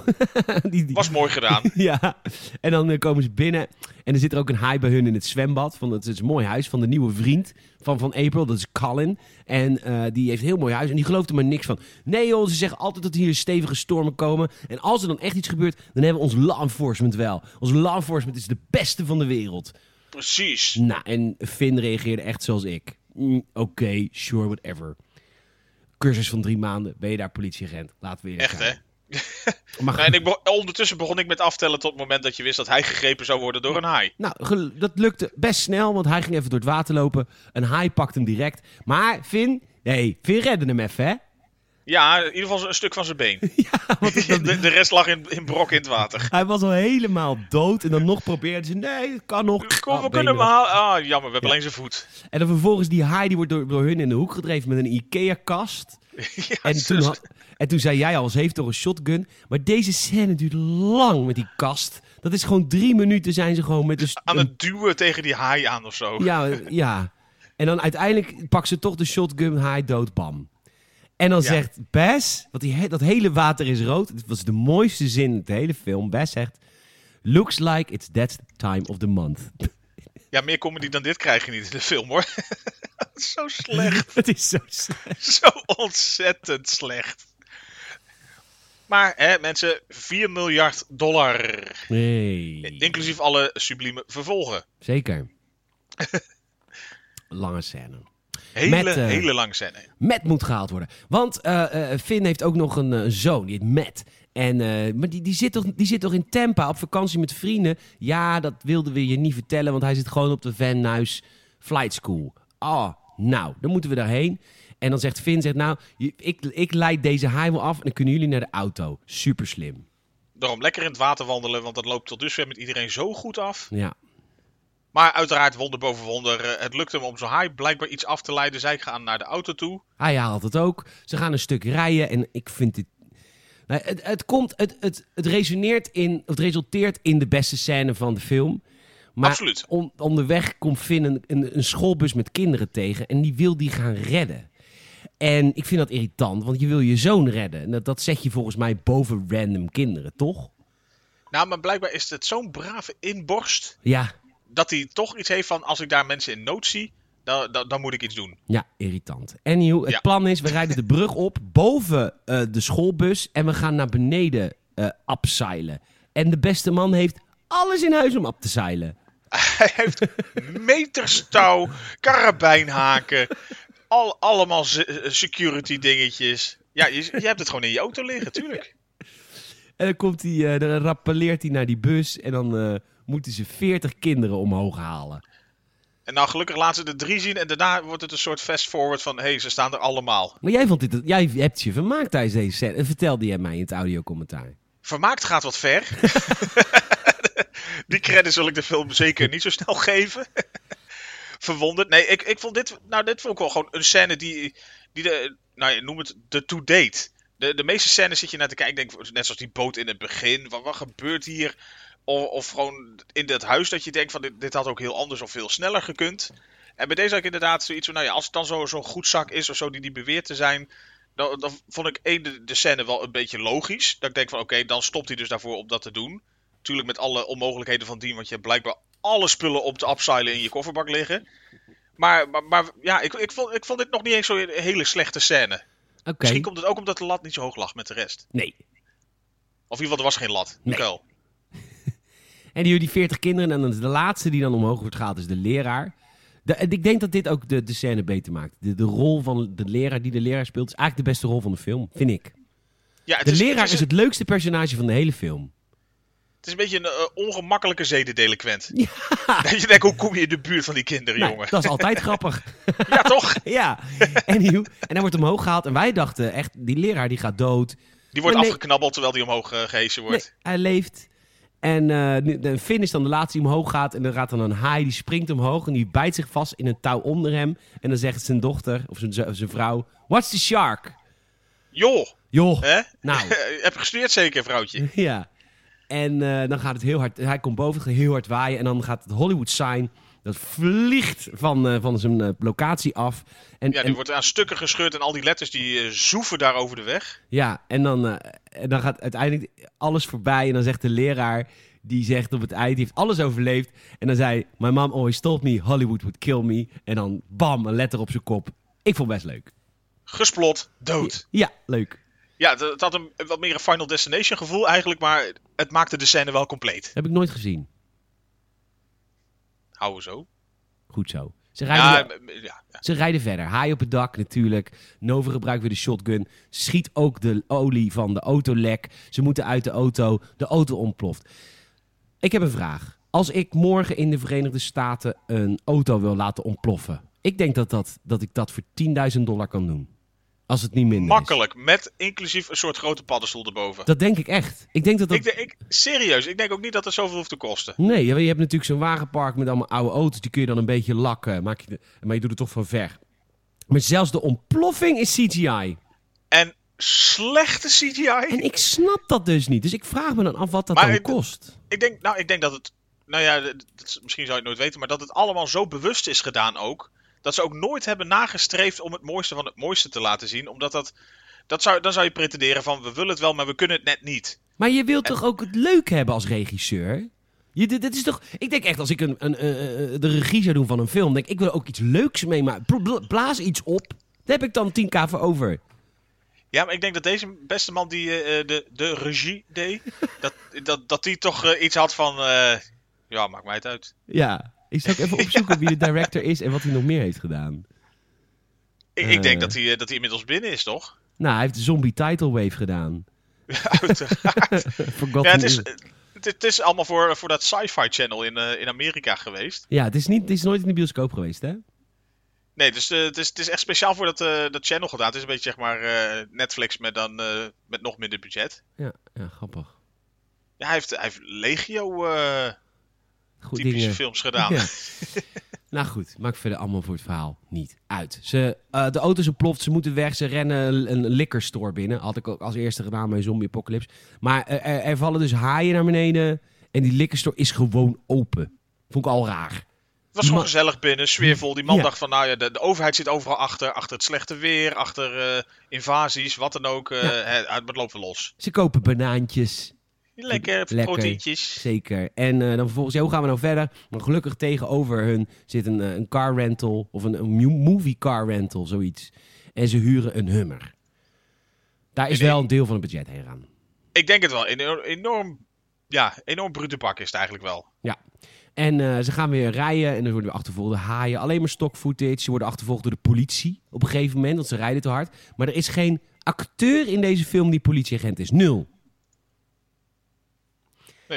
Was mooi gedaan. Ja. En dan komen ze binnen. En er zit er ook een haai bij hun in het zwembad. Het is een mooi huis van de nieuwe vriend van April. Dat is Colin. En die heeft een heel mooi huis. En die gelooft er maar niks van. Nee joh, ze zeggen altijd dat hier stevige stormen komen. En als er dan echt iets gebeurt, dan hebben we ons law enforcement wel. Ons law enforcement is de beste van de wereld. Precies. Nou, en Finn reageerde echt zoals ik. Oké, sure, whatever. Cursus van 3 maanden, ben je daar politieagent? Laten we eerlijk zijn. Echt, hè? Maar en ondertussen begon ik met aftellen tot het moment dat je wist dat hij gegrepen zou worden door een haai. Nou, dat lukte best snel, want hij ging even door het water lopen. Een haai pakt hem direct. Maar Finn redde hem even, hè? Ja, in ieder geval een stuk van zijn been. Ja, de rest lag in brok in het water. Hij was al helemaal dood en dan nog probeerden ze... Nee, het kan nog. We kunnen hem halen. Ah, jammer, we hebben alleen zijn voet. En dan vervolgens die haai, die wordt door hun in de hoek gedreven met een Ikea-kast. Ja, en toen zei jij al, ze heeft toch een shotgun. Maar deze scène duurt lang met die kast. Dat is gewoon 3 minuten zijn ze gewoon met een... Aan het duwen tegen die haai aan of zo. Ja. En dan uiteindelijk pakt ze toch de shotgun, haai dood, bam. En dan zegt Bess, want dat hele water is rood. Het was de mooiste zin in de hele film. Bess zegt, looks like it's that time of the month. Ja, meer comedy dan dit krijg je niet in de film, hoor. Zo slecht. Het is zo slecht. Zo ontzettend slecht. Maar, hè, mensen, $4 miljard. Nee. Inclusief alle sublieme vervolgen. Zeker. Lange scène. Hele lang scène. Matt moet gehaald worden. Want Finn heeft ook nog een zoon, die heet Matt. En, maar die zit toch in Tampa op vakantie met vrienden? Ja, dat wilden we je niet vertellen, want hij zit gewoon op de Van Nuys Flight School. Nou, dan moeten we daarheen. En dan zegt Finn, nou, ik leid deze haai wel af en dan kunnen jullie naar de auto. Super slim. Daarom lekker in het water wandelen, want dat loopt tot dusver met iedereen zo goed af. Ja. Maar uiteraard, wonder boven wonder, het lukt hem om zo'n haai blijkbaar iets af te leiden. Zij gaan naar de auto toe. Hij haalt het ook. Ze gaan een stuk rijden en ik vind dit... Nou, het resulteert in de beste scène van de film. Maar absoluut. Onderweg komt Finn een schoolbus met kinderen tegen en die wil die gaan redden. En ik vind dat irritant, want je wil je zoon redden. En dat zet je volgens mij boven random kinderen, toch? Nou, maar blijkbaar is het zo'n brave inborst... Ja. Dat hij toch iets heeft van, als ik daar mensen in nood zie, dan moet ik iets doen. Ja, irritant. Anywho, het plan is, we rijden de brug op boven de schoolbus en we gaan naar beneden abzeilen. En de beste man heeft alles in huis om ab te zeilen. Hij heeft meters touw, karabijnhaken, allemaal security dingetjes. Ja, je hebt het gewoon in je auto liggen, tuurlijk. En dan komt hij, dan rappelleert hij naar die bus en dan... moeten ze 40 kinderen omhoog halen. En nou, gelukkig laten ze er 3 zien... en daarna wordt het een soort fast-forward van... hé, ze staan er allemaal. Maar jij hebt je vermaakt tijdens deze scène. En vertelde jij mij in het audiocommentaar. Vermaakt gaat wat ver. Die credits zal ik de film zeker niet zo snel geven. Verwonderd. Nee, ik vond dit... Nou, dit vond ik wel gewoon een scène die noem het de to-date. De meeste scènes zit je naar te kijken... Ik denk, net zoals die boot in het begin. Wat gebeurt hier... Of gewoon in dat huis dat je denkt van dit had ook heel anders of heel sneller gekund. En bij deze had ik inderdaad zoiets van, als het dan zo'n goed zak is of zo die beweert te zijn. Dan vond ik de scène wel een beetje logisch. Dat ik denk van oké, dan stopt hij dus daarvoor om dat te doen. Natuurlijk met alle onmogelijkheden van dien, want je hebt blijkbaar alle spullen op te abseilen in je kofferbak liggen. Maar ja, ik vond dit nog niet eens zo'n hele slechte scène. Okay. Misschien komt het ook omdat de lat niet zo hoog lag met de rest. Nee. Of in ieder geval, er was geen lat. Nee. Kuil. En die 40 kinderen. En dan is de laatste die dan omhoog wordt gehaald, is de leraar. Ik denk dat dit ook de scène beter maakt. De rol van de leraar die de leraar speelt is eigenlijk de beste rol van de film, vind ik. Ja, de leraar is het leukste personage van de hele film. Het is een beetje een ongemakkelijke zedendelinquent. Ja. Je denkt, hoe kom je in de buurt van die kinderen, nou, jongen? Dat is altijd grappig. Ja, toch? Ja. En hij wordt omhoog gehaald. En wij dachten echt, die leraar die gaat dood. Die wordt afgeknabbeld terwijl die omhoog gehesen wordt. Nee, hij leeft. En Finn is dan de laatste die omhoog gaat. En dan gaat dan een haai, die springt omhoog. En die bijt zich vast in een touw onder hem. En dan zegt zijn dochter, of zijn vrouw... What's the shark? Joh. Nou. Heb je gestudeerd zeker, vrouwtje? Ja. En dan gaat het heel hard... Hij komt boven, heel hard waaien. En dan gaat het Hollywood sign... Dat vliegt van zijn locatie af. En die wordt aan stukken gescheurd en al die letters die zoeven daar over de weg. Ja, en dan gaat uiteindelijk alles voorbij. En dan zegt de leraar, die zegt op het eind, die heeft alles overleefd. En dan zei, my mom always told me Hollywood would kill me. En dan bam, een letter op zijn kop. Ik vond het best leuk. Gesplot, dood. Ja, leuk. Ja, het had een wat meer een Final Destination gevoel eigenlijk, maar het maakte de scène wel compleet. Heb ik nooit gezien. Houden zo. Goed zo. Ze rijden verder. Haai op het dak natuurlijk. Nova gebruikt weer de shotgun. Schiet ook de olie van de auto lek. Ze moeten uit de auto. De auto ontploft. Ik heb een vraag. Als ik morgen in de Verenigde Staten een auto wil laten ontploffen. Ik denk dat ik dat voor $10.000 kan doen. Als het niet minder makkelijk is. Met inclusief een soort grote paddenstoel erboven. Dat denk ik echt. Serieus, ik denk ook niet dat het zoveel hoeft te kosten. Nee, je hebt natuurlijk zo'n wagenpark met allemaal oude auto's. Die kun je dan een beetje lakken. Maar je doet het toch van ver. Maar zelfs de ontploffing is CGI. En slechte CGI. En ik snap dat dus niet. Dus ik vraag me dan af wat dat dan kost. Ik denk dat het... Nou ja, misschien zou je het nooit weten. Maar dat het allemaal zo bewust is gedaan ook. Dat ze ook nooit hebben nagestreefd om het mooiste van het mooiste te laten zien. Omdat dan zou je pretenderen van, we willen het wel, maar we kunnen het net niet. Maar je wilt toch ook het leuk hebben als regisseur? Dit is toch, ik denk echt, als ik de regie zou doen van een film, denk ik wil ook iets leuks meemaken. Blaas iets op. Daar heb ik dan 10.000 voor over. Ja, maar ik denk dat deze beste man die de regie deed, dat die toch iets had van, ja, maakt mij het uit. Ja. Ik zou ook even opzoeken wie de director is en wat hij nog meer heeft gedaan. Ik denk dat hij inmiddels binnen is, toch? Nou, hij heeft de Zombie Tidal Wave gedaan. Uiteraard. Ja, het is allemaal voor dat sci-fi channel in Amerika geweest. Ja, het is nooit in de bioscoop geweest, hè? Nee, dus het is echt speciaal voor dat channel gedaan. Het is een beetje, zeg maar, Netflix met nog minder budget. Ja, grappig. Ja, hij heeft Legio... Goed typische dingen. Films gedaan. Ja. Nou goed, maakt verder allemaal voor het verhaal niet uit. De auto's ontploft, ze moeten weg, ze rennen een liquor store binnen. Had ik ook als eerste gedaan bij Zombie Apocalypse. Maar er vallen dus haaien naar beneden en die liquor store is gewoon open. Vond ik al raar. Het was gewoon gezellig binnen, sfeervol. Die man dacht van, nou ja, de overheid zit overal achter. Achter het slechte weer, achter invasies, wat dan ook. Het loopt wel los. Ze kopen banaantjes. Lekker, proteintjes. Zeker. En dan vervolgens, hoe gaan we nou verder? Maar gelukkig tegenover hun zit een car rental, of een movie car rental, zoiets. En ze huren een Hummer. Daar is wel een deel van het budget heen aan. Ik denk het wel. Enorm brute pak is het eigenlijk wel. Ja. En ze gaan weer rijden en dan worden weer achtervolgd door haaien. Alleen maar stock footage. Ze worden achtervolgd door de politie op een gegeven moment, want ze rijden te hard. Maar er is geen acteur in deze film die politieagent is. 0.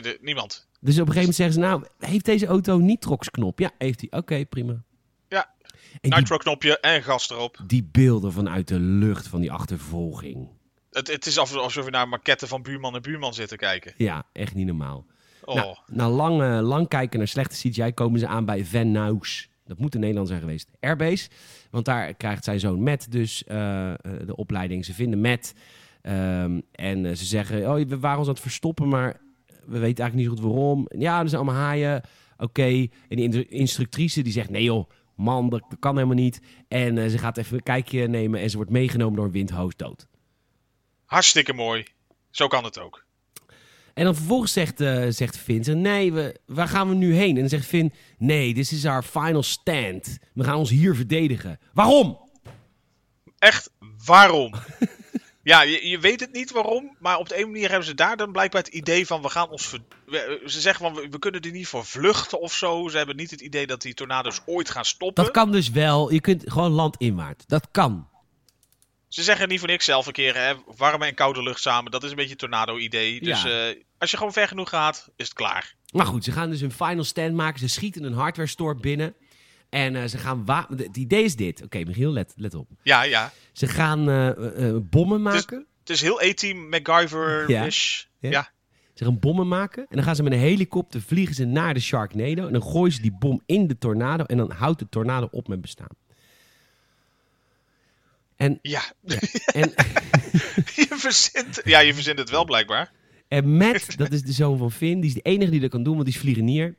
Nee, niemand. Dus op een gegeven moment zeggen ze, nou, heeft deze auto nitrox-knop? Ja, heeft hij. Oké, prima. Ja, nitro-knopje en gas erop. Die beelden vanuit de lucht van die achtervolging. Het is alsof we naar maquetten van buurman naar buurman zitten kijken. Ja, echt niet normaal. Oh. Nou, na lang kijken naar slechte CGI komen ze aan bij Van Nuys. Dat moet in Nederland zijn geweest. Airbase, want daar krijgt zijn zoon Matt dus de opleiding. Ze vinden Matt en ze zeggen, oh, we waren ons aan het verstoppen, maar... We weten eigenlijk niet zo goed waarom. Ja, er zijn allemaal haaien. Oké. En die instructrice die zegt... Nee joh, man, dat kan helemaal niet. En ze gaat even een kijkje nemen... en ze wordt meegenomen door een windhoos dood. Hartstikke mooi. Zo kan het ook. En dan vervolgens zegt Finn... Nee, waar gaan we nu heen? En dan zegt Finn... Nee, this is our final stand. We gaan ons hier verdedigen. Waarom? Echt, waarom? Ja, je weet het niet waarom, maar op de een manier hebben ze daar dan blijkbaar het idee van, we gaan ons... Ze zeggen van, we kunnen er niet voor vluchten of zo. Ze hebben niet het idee dat die tornado's ooit gaan stoppen. Dat kan dus wel. Je kunt gewoon landinwaarts. Dat kan. Ze zeggen niet voor niks zelf een keer, hè, warme en koude lucht samen. Dat is een beetje het tornado-idee. Dus ja. Als je gewoon ver genoeg gaat, is het klaar. Maar goed, ze gaan dus een final stand maken. Ze schieten een hardware store binnen. En ze gaan... Het idee is dit. Oké, Michiel, let op. Ja, ja. Ze gaan bommen maken. Het is heel A-team MacGyver-ish. Ja. Ze gaan bommen maken. En dan gaan ze met een helikopter vliegen ze naar de Sharknado. En dan gooien ze die bom in de tornado. En dan houdt de tornado op met bestaan. En, ja. En, je verzint het wel blijkbaar. En Matt, dat is de zoon van Finn. Die is de enige die dat kan doen, want die is vliegenier.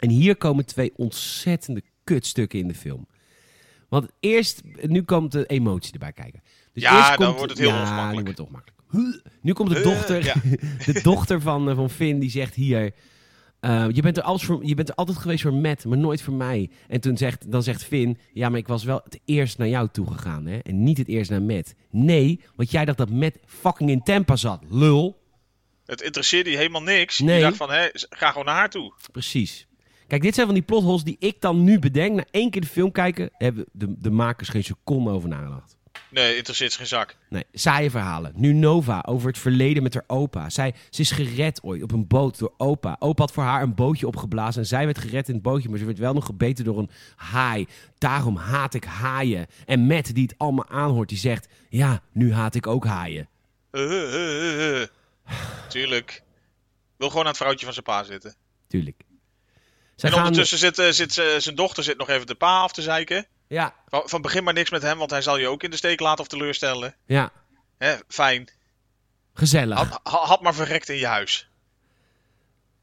En hier komen twee ontzettende kutstukken in de film. Want eerst, nu komt de emotie erbij kijken. Dus ja, eerst komt, dan wordt het heel ongemakkelijk. Nu wordt het ongemakkelijk. Nu komt de dochter, de dochter van Finn, die zegt hier... je bent er altijd geweest voor Matt, maar nooit voor mij. En toen zegt Finn... Ja, maar ik was wel het eerst naar jou toegegaan, hè? En niet het eerst naar Matt. Nee, want jij dacht dat Matt fucking in Tampa zat. Lul. Het interesseerde je helemaal niks. Nee. Je dacht van, hé, ga gewoon naar haar toe. Precies. Kijk, dit zijn van die plotholes die ik dan nu bedenk. Na één keer de film kijken, hebben de makers geen seconde over nagedacht. Nee, interesseert ze geen zak. Nee, saaie verhalen. Nu Nova over het verleden met haar opa. Ze is gered ooit op een boot door opa. Opa had voor haar een bootje opgeblazen en zij werd gered in het bootje. Maar ze werd wel nog gebeten door een haai. Daarom haat ik haaien. En Matt, die het allemaal aanhoort, die zegt... Ja, nu haat ik ook haaien. Tuurlijk. Wil gewoon aan het vrouwtje van zijn pa zitten. Tuurlijk. En ondertussen zit zijn dochter nog even de pa af te zeiken. Ja. Van begin maar niks met hem, want hij zal je ook in de steek laten of teleurstellen. Ja. Hè, fijn. Gezellig. Had maar verrekt in je huis.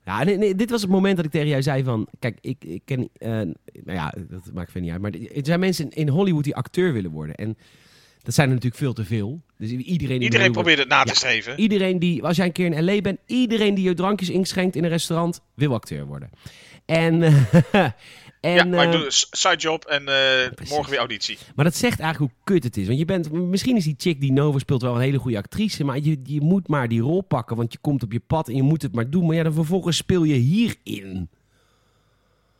Ja, nee, dit was het moment dat ik tegen jou zei van... Kijk, ik ken... nou ja, dat maakt verder niet uit. Maar er zijn mensen in Hollywood die acteur willen worden. En dat zijn er natuurlijk veel te veel. Dus iedereen probeert het na te schrijven. Iedereen die... Als jij een keer in L.A. bent... Iedereen die je drankjes inschenkt in een restaurant... wil acteur worden. En... maar ik doe een sidejob en morgen weer auditie. Maar dat zegt eigenlijk hoe kut het is. Want je bent... Misschien is die chick die Nova speelt wel een hele goede actrice... maar je moet maar die rol pakken... want je komt op je pad en je moet het maar doen. Maar ja, dan vervolgens speel je hierin.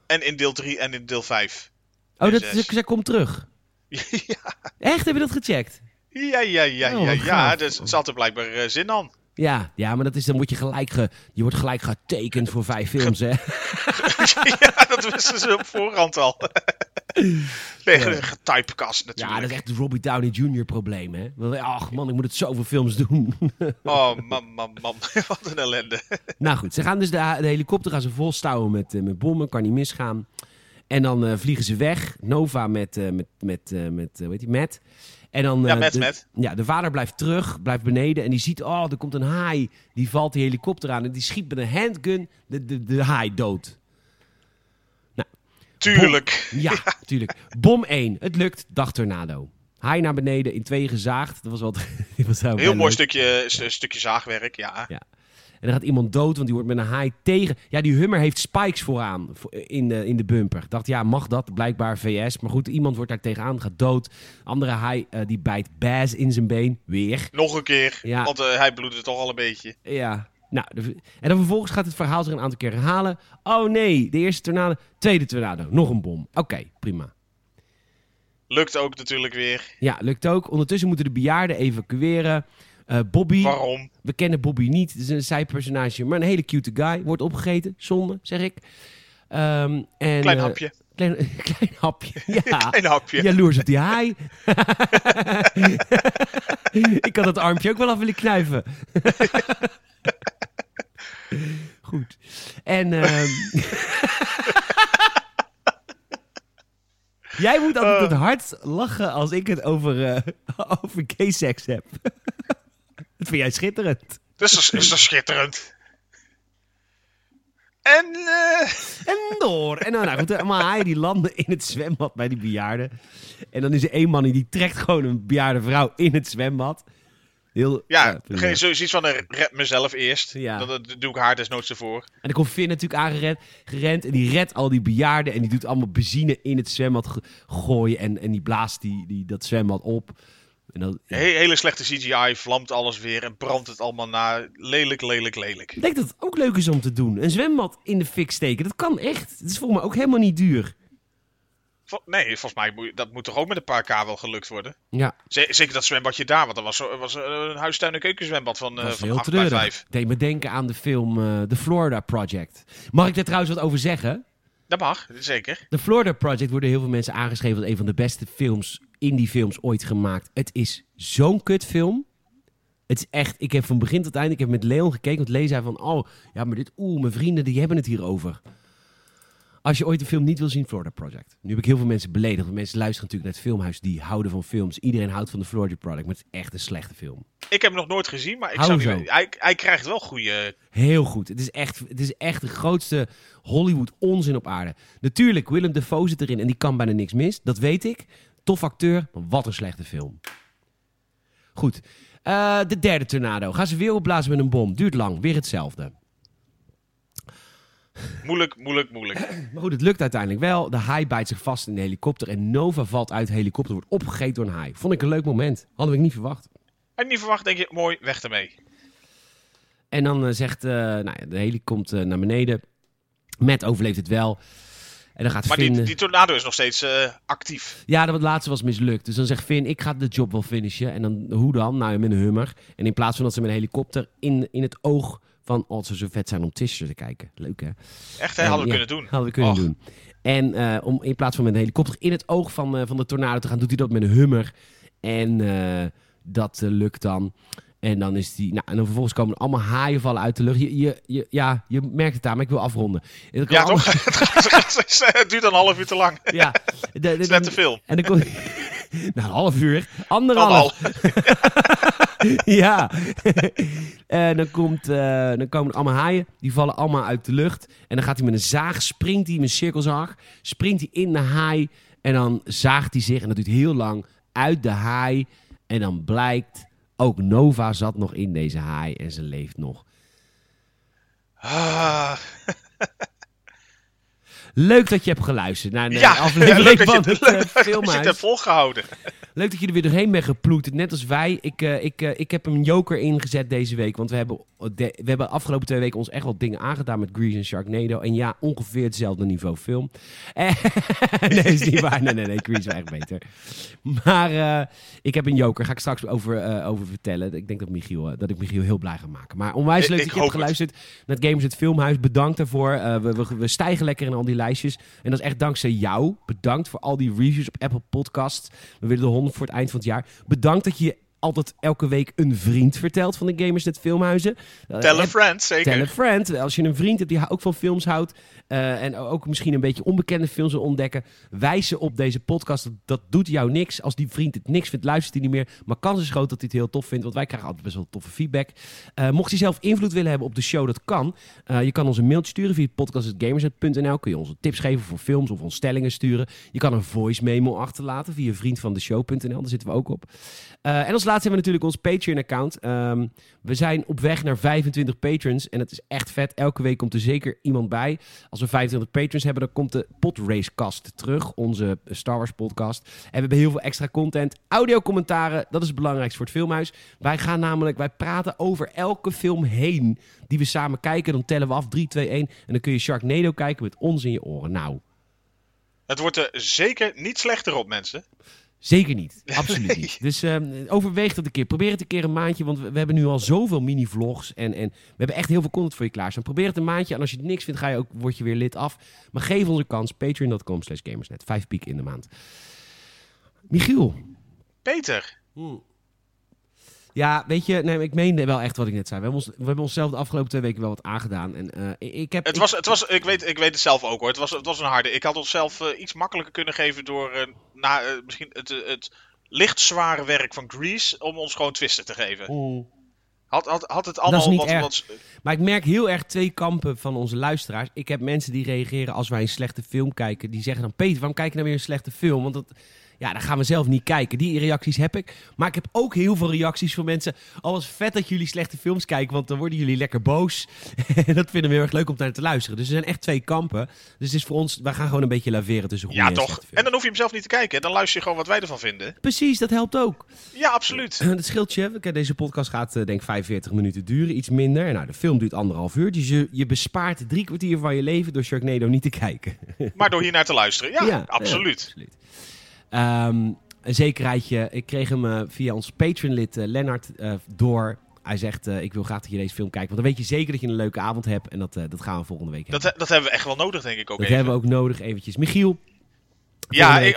En in deel 3 en in deel 5. Oh, zij komt terug? Ja. Echt? Heb je dat gecheckt? Ja. Dus het zat er blijkbaar zin aan. Ja, maar dat is, dan word je gelijk je wordt gelijk getekend voor 5 films, hè? Ja, dat wisten ze op voorhand al. Nee, getypecast natuurlijk. Ja, dat is echt het Robbie Downey Jr. probleem, hè? Ach man, ik moet het zoveel films doen. Oh, man, wat een ellende. Nou goed, ze gaan dus de helikopter gaan ze volstouwen met bommen, kan niet misgaan. En dan vliegen ze weg, Nova met hoe heet die, Matt. En dan, de vader blijft beneden en die ziet, er komt een haai. Die valt die helikopter aan en die schiet met een handgun de haai dood. Nou, tuurlijk. Ja, tuurlijk. Bom 1, het lukt, dag tornado. Haai naar beneden, in 2 gezaagd. Dat was wel... Heel mooi stukje zaagwerk, ja. En dan gaat iemand dood, want die wordt met een haai tegen... Ja, die Hummer heeft spikes vooraan in de bumper. Ik dacht, ja, mag dat? Blijkbaar VS. Maar goed, iemand wordt daar tegenaan, gaat dood. Andere haai, die bijt Baz in zijn been. Weer. Nog een keer, want hij bloedde toch al een beetje. Ja. Nou, en dan vervolgens gaat het verhaal zich een aantal keer herhalen. Oh nee, de eerste tornado, tweede tornado, nog een bom. Oké, prima. Lukt ook natuurlijk weer. Ja, lukt ook. Ondertussen moeten de bejaarden evacueren... Bobby. Waarom? We kennen Bobby niet. Het is een zijpersonage, maar een hele cute guy. Wordt opgegeten. Zonde, zeg ik. Klein hapje. Klein hapje, ja. Klein hapje. Jaloers op die haai. Ik had dat armpje ook wel af willen knuiven. Goed. En... Jij moet altijd het hardst lachen als ik het over gay seks heb. Dat vind jij schitterend. Dus is dat schitterend. En door. En nou goed, maar hij die landde in het zwembad bij die bejaarden. En dan is er één man die trekt gewoon een bejaarde vrouw in het zwembad. Zoiets van, red mezelf eerst. Ja. Dat doe ik haar desnoods ervoor. En dan komt Finn natuurlijk aangerend. En die redt al die bejaarden. En die doet allemaal benzine in het zwembad gooien. En die blaast dat zwembad op. En dat, ja. Hele slechte CGI, vlamt alles weer en brandt het allemaal na. Lelijk, lelijk, lelijk. Ik denk dat het ook leuk is om te doen. Een zwembad in de fik steken, dat kan echt. Het is volgens mij ook helemaal niet duur. Nee, volgens mij, dat moet toch ook met een paar k wel gelukt worden? Ja. Zeker dat zwembadje daar, want dat was een huistuin- en keukenzwembad van 8x5. Ik deed me denken aan de film The Florida Project. Mag ik daar trouwens wat over zeggen? Dat mag, zeker. The Florida Project worden heel veel mensen aangeschreven als een van de beste films, indie-films ooit gemaakt. Het is zo'n kutfilm. Het is echt, ik heb van begin tot eind, ik heb met Leon gekeken, want Lee zei van, mijn vrienden die hebben het hierover. Als je ooit een film niet wil zien, Florida Project. Nu heb ik heel veel mensen beledigd. Want mensen luisteren natuurlijk naar het filmhuis. Die houden van films. Iedereen houdt van de Florida Project. Maar het is echt een slechte film. Ik heb hem nog nooit gezien. Maar ik hij krijgt wel goede... Heel goed. Het is echt de grootste Hollywood onzin op aarde. Natuurlijk, Willem Dafoe zit erin. En die kan bijna niks mis. Dat weet ik. Tof acteur. Maar wat een slechte film. Goed. De derde tornado. Gaan ze weer opblazen met een bom. Duurt lang. Weer hetzelfde. Moeilijk. Maar goed, het lukt uiteindelijk wel. De haai bijt zich vast in de helikopter en Nova valt uit de helikopter, wordt opgegeten door een haai. Vond ik een leuk moment. Hadden we niet verwacht. En niet verwacht, denk je, mooi, weg ermee. En dan zegt, de heli komt naar beneden. Matt overleeft het wel. En dan gaat Finn... Maar die tornado is nog steeds actief. Ja, dat laatste was mislukt. Dus dan zegt Finn, ik ga de job wel finishen. En dan, hoe dan? Nou, met een hummer. En in plaats van dat ze met een helikopter in het oog... van als ze zo vet zijn om Tissue te kijken. Leuk, hè? Echt, hè? Hadden we kunnen doen. En om in plaats van met een helikopter in het oog van de tornado te gaan... doet hij dat met een hummer. En dat lukt dan. En dan is die... Nou, en dan vervolgens komen er allemaal haaien vallen uit de lucht. Je merkt het daar, maar ik wil afronden. Ja, toch? Het duurt een half uur te lang. Ja. Het is net te veel. En dan komt... Nou, een half uur. Anderhalf. Ja. En dan komen er allemaal haaien. Die vallen allemaal uit de lucht. En dan gaat hij met een zaag, springt hij met een cirkelzaag. Springt hij in de haai. En dan zaagt hij zich, en dat duurt heel lang, uit de haai. En dan blijkt, ook Nova zat nog in deze haai. En ze leeft nog. Ah... Leuk dat je hebt geluisterd naar de aflevering van het Filmhuis. Je het hebt volgehouden. Leuk dat je er weer doorheen bent geploeterd. Net als wij. Ik heb een joker ingezet deze week. Want we hebben afgelopen 2 weken ons echt wat dingen aangedaan met Grease en Sharknado. En ja, ongeveer hetzelfde niveau film. Nee, is niet waar. Nee, Grease is echt beter. Maar ik heb een joker. Ga ik straks over vertellen. Ik denk dat ik Michiel heel blij ga maken. Maar onwijs leuk dat je hebt geluisterd naar het Gamersnet Filmhuis. Bedankt daarvoor. We stijgen lekker in al die lijstjes. En dat is echt dankzij jou. Bedankt voor al die reviews op Apple Podcasts. We willen de 100 voor het eind van het jaar. Bedankt dat je altijd elke week een vriend vertelt van de Gamersnet Filmhuizen. Tell a friend, zeker. Tell a friend. Als je een vriend hebt die ook van films houdt... en ook misschien een beetje onbekende films wil ontdekken... wijs ze op deze podcast. Dat doet jou niks. Als die vriend het niks vindt, luistert hij niet meer. Maar kans is groot dat hij het heel tof vindt... want wij krijgen altijd best wel toffe feedback. Mocht je zelf invloed willen hebben op de show, dat kan. Je kan ons een mailtje sturen via podcast@gamersnet.nl. Kun je ons tips geven voor films of ons stellingen sturen. Je kan een voice memo achterlaten via vriendvandeshow.nl. Daar zitten we ook op. En als laatst hebben we natuurlijk ons Patreon-account. We zijn op weg naar 25 patrons. En het is echt vet. Elke week komt er zeker iemand bij. Als we 25 patrons hebben, dan komt de Podracecast terug. Onze Star Wars podcast. En we hebben heel veel extra content. Audio-commentaren, dat is het belangrijkste voor het Filmhuis. Wij praten over elke film heen die we samen kijken. Dan tellen we af 3, 2, 1. En dan kun je Sharknado kijken met ons in je oren. Nou. Het wordt er zeker niet slechter op, mensen. Zeker niet. Absoluut niet. Dus overweeg dat een keer. Probeer het een keer een maandje, want we hebben nu al zoveel mini-vlogs. En we hebben echt heel veel content voor je klaarstaan. Probeer het een maandje en als je niks vindt, word je weer lid af. Maar geef ons een kans. Patreon.com/gamersnet. 5 piek in de maand. Michiel. Peter. Ja, weet je, ik meende wel echt wat ik net zei. We hebben onszelf de afgelopen 2 weken wel wat aangedaan. En, ik weet het zelf ook hoor. Het was een harde. Ik had onszelf iets makkelijker kunnen geven door misschien het licht zware werk van Grease om ons gewoon twisten te geven. Had het allemaal wat... Maar ik merk heel erg 2 kampen van onze luisteraars. Ik heb mensen die reageren als wij een slechte film kijken. Die zeggen dan, Peter, waarom kijk je nou weer een slechte film? Want dat... ja, dan gaan we zelf niet kijken. Die reacties heb ik. Maar ik heb ook heel veel reacties van mensen. Oh, wat vet dat jullie slechte films kijken, want dan worden jullie lekker boos. En dat vinden we heel erg leuk om naar te luisteren. Dus er zijn echt twee kampen. Dus het is voor ons, wij gaan gewoon een beetje laveren tussen goede en slechte films. Ja, toch. En dan hoef je hem zelf niet te kijken. Dan luister je gewoon wat wij ervan vinden. Precies, dat helpt ook. Ja, absoluut. Dat scheelt je. Deze podcast gaat denk ik 45 minuten duren, iets minder. Nou, de film duurt 1,5 uur. Dus je bespaart 3 kwartier van je leven door Sharknado niet te kijken. Maar door hiernaar te luisteren. Ja, ja, absoluut. Ja, absoluut. Een zekerheidje. Ik kreeg hem via ons Patreon-lid Lennart door. Hij zegt, ik wil graag dat je deze film kijkt. Want dan weet je zeker dat je een leuke avond hebt. En dat gaan we volgende week hebben. Dat hebben we echt wel nodig, denk ik ook. Dat hebben we ook nodig, eventjes. Michiel. Ja,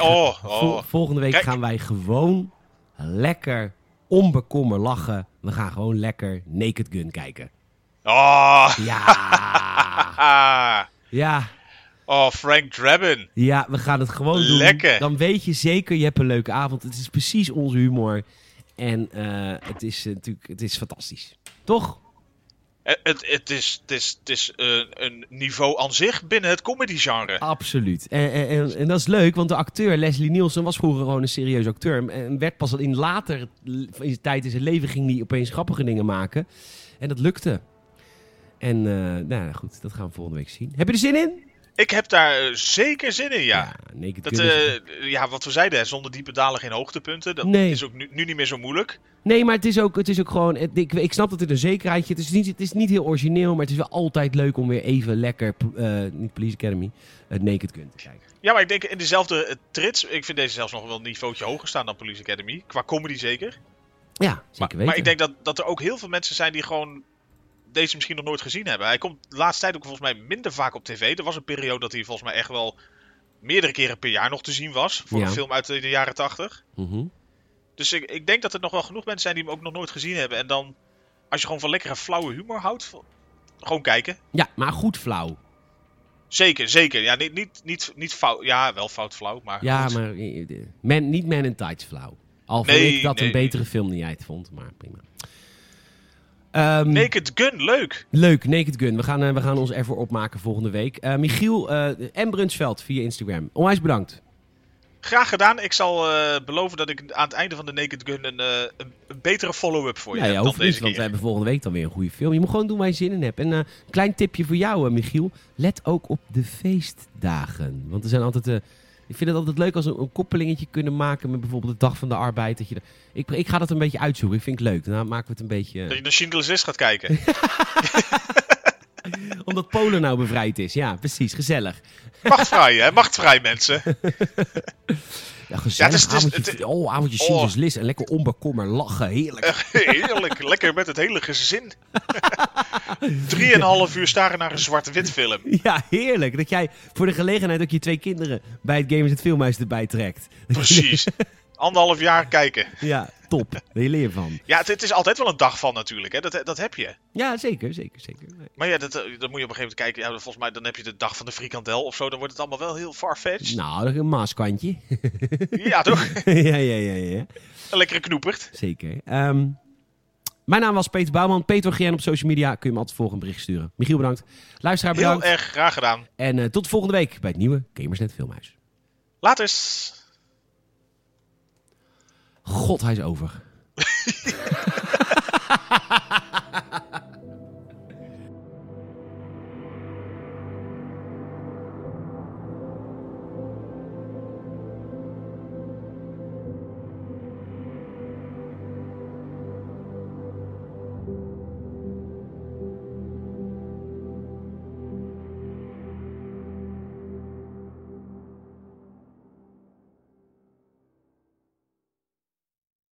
volgende week gaan wij gewoon lekker onbekommer lachen. We gaan gewoon lekker Naked Gun kijken. Oh! Ja! Ja! Oh, Frank Drebin. Ja, we gaan het gewoon doen. Lekker. Dan weet je zeker, je hebt een leuke avond. Het is precies onze humor. En het is natuurlijk, het is fantastisch. Toch? Het is een niveau aan zich binnen het comedy-genre. Absoluut. En dat is leuk, want de acteur Leslie Nielsen was vroeger gewoon een serieus acteur. En werd pas in later in de tijd in zijn leven ging hij opeens grappige dingen maken. En dat lukte. En nou goed, dat gaan we volgende week zien. Heb je er zin in? Ik heb daar zeker zin in, ja. Ja, wat we zeiden, hè, zonder diepe dalen geen hoogtepunten. Dat is ook nu niet meer zo moeilijk. Nee, maar het is ook gewoon... Ik snap dat het een zekerheidje is. Het is niet heel origineel, maar het is wel altijd leuk om weer even lekker... niet Police Academy, het Naked Gun te kijken. Ja, maar ik denk in dezelfde trits... Ik vind deze zelfs nog wel een niveautje hoger staan dan Police Academy. Qua comedy zeker. Ja, zeker weten. Maar ik denk dat er ook heel veel mensen zijn die gewoon... deze misschien nog nooit gezien hebben. Hij komt de laatste tijd ook volgens mij minder vaak op tv. Er was een periode dat hij volgens mij echt wel... meerdere keren per jaar nog te zien was. Voor een film uit de jaren 80. Mm-hmm. Dus ik denk dat er nog wel genoeg mensen zijn... die hem ook nog nooit gezien hebben. En dan, als je gewoon van lekkere flauwe humor houdt... gewoon kijken. Ja, maar goed flauw. Zeker, zeker. Ja, niet fout. Ja, wel fout flauw, maar... Ja, goed. Maar niet Man in Tights flauw. Al vond ik dat een betere film dan jij het vond. Maar prima. Naked Gun, leuk. Leuk, Naked Gun. We gaan ons ervoor opmaken volgende week. Michiel en Brunsveld via Instagram. Onwijs bedankt. Graag gedaan. Ik zal beloven dat ik aan het einde van de Naked Gun een betere follow-up voor je heb dan deze keer. Want we hebben volgende week dan weer een goede film. Je moet gewoon doen waar je zin in hebt. En een klein tipje voor jou, Michiel. Let ook op de feestdagen. Want er zijn altijd... ik vind het altijd leuk als we een koppelingetje kunnen maken met bijvoorbeeld de dag van de arbeid. Dat je ik ga dat een beetje uitzoeken. Ik vind het leuk. Daarna maken we het een beetje... Dat je naar Schindler's List gaat kijken. Omdat Polen nou bevrijd is. Ja, precies. Gezellig. Machtvrij, hè? Machtvrij, mensen. Ja, gezellig. Ja, avondje Schindler's List en lekker onbekommer lachen. Heerlijk. Heerlijk. Lekker met het hele gezin. 3,5 uur staren naar een zwart-wit film. Ja, heerlijk. Dat jij voor de gelegenheid ook je 2 kinderen bij het Gamersnet Filmhuis erbij trekt. Precies. 1,5 jaar kijken. Ja, top. Daar leer je van. Ja, het is altijd wel een dag van natuurlijk. Hè. Dat heb je. Ja, zeker. Maar ja, dat moet je op een gegeven moment kijken. Ja, volgens mij dan heb je de dag van de frikandel of zo. Dan wordt het allemaal wel heel far-fetched. Nou, een maaskantje. Ja, toch? Ja. Een lekkere knoepert. Zeker. Mijn naam was Peter Bouwman. PetorGN op social media. Kun je me altijd volgen een bericht sturen. Michiel, bedankt. Luisteraar, bedankt. Heel erg graag gedaan. En tot volgende week bij het nieuwe Gamersnet Filmhuis. Laters. God, hij is over.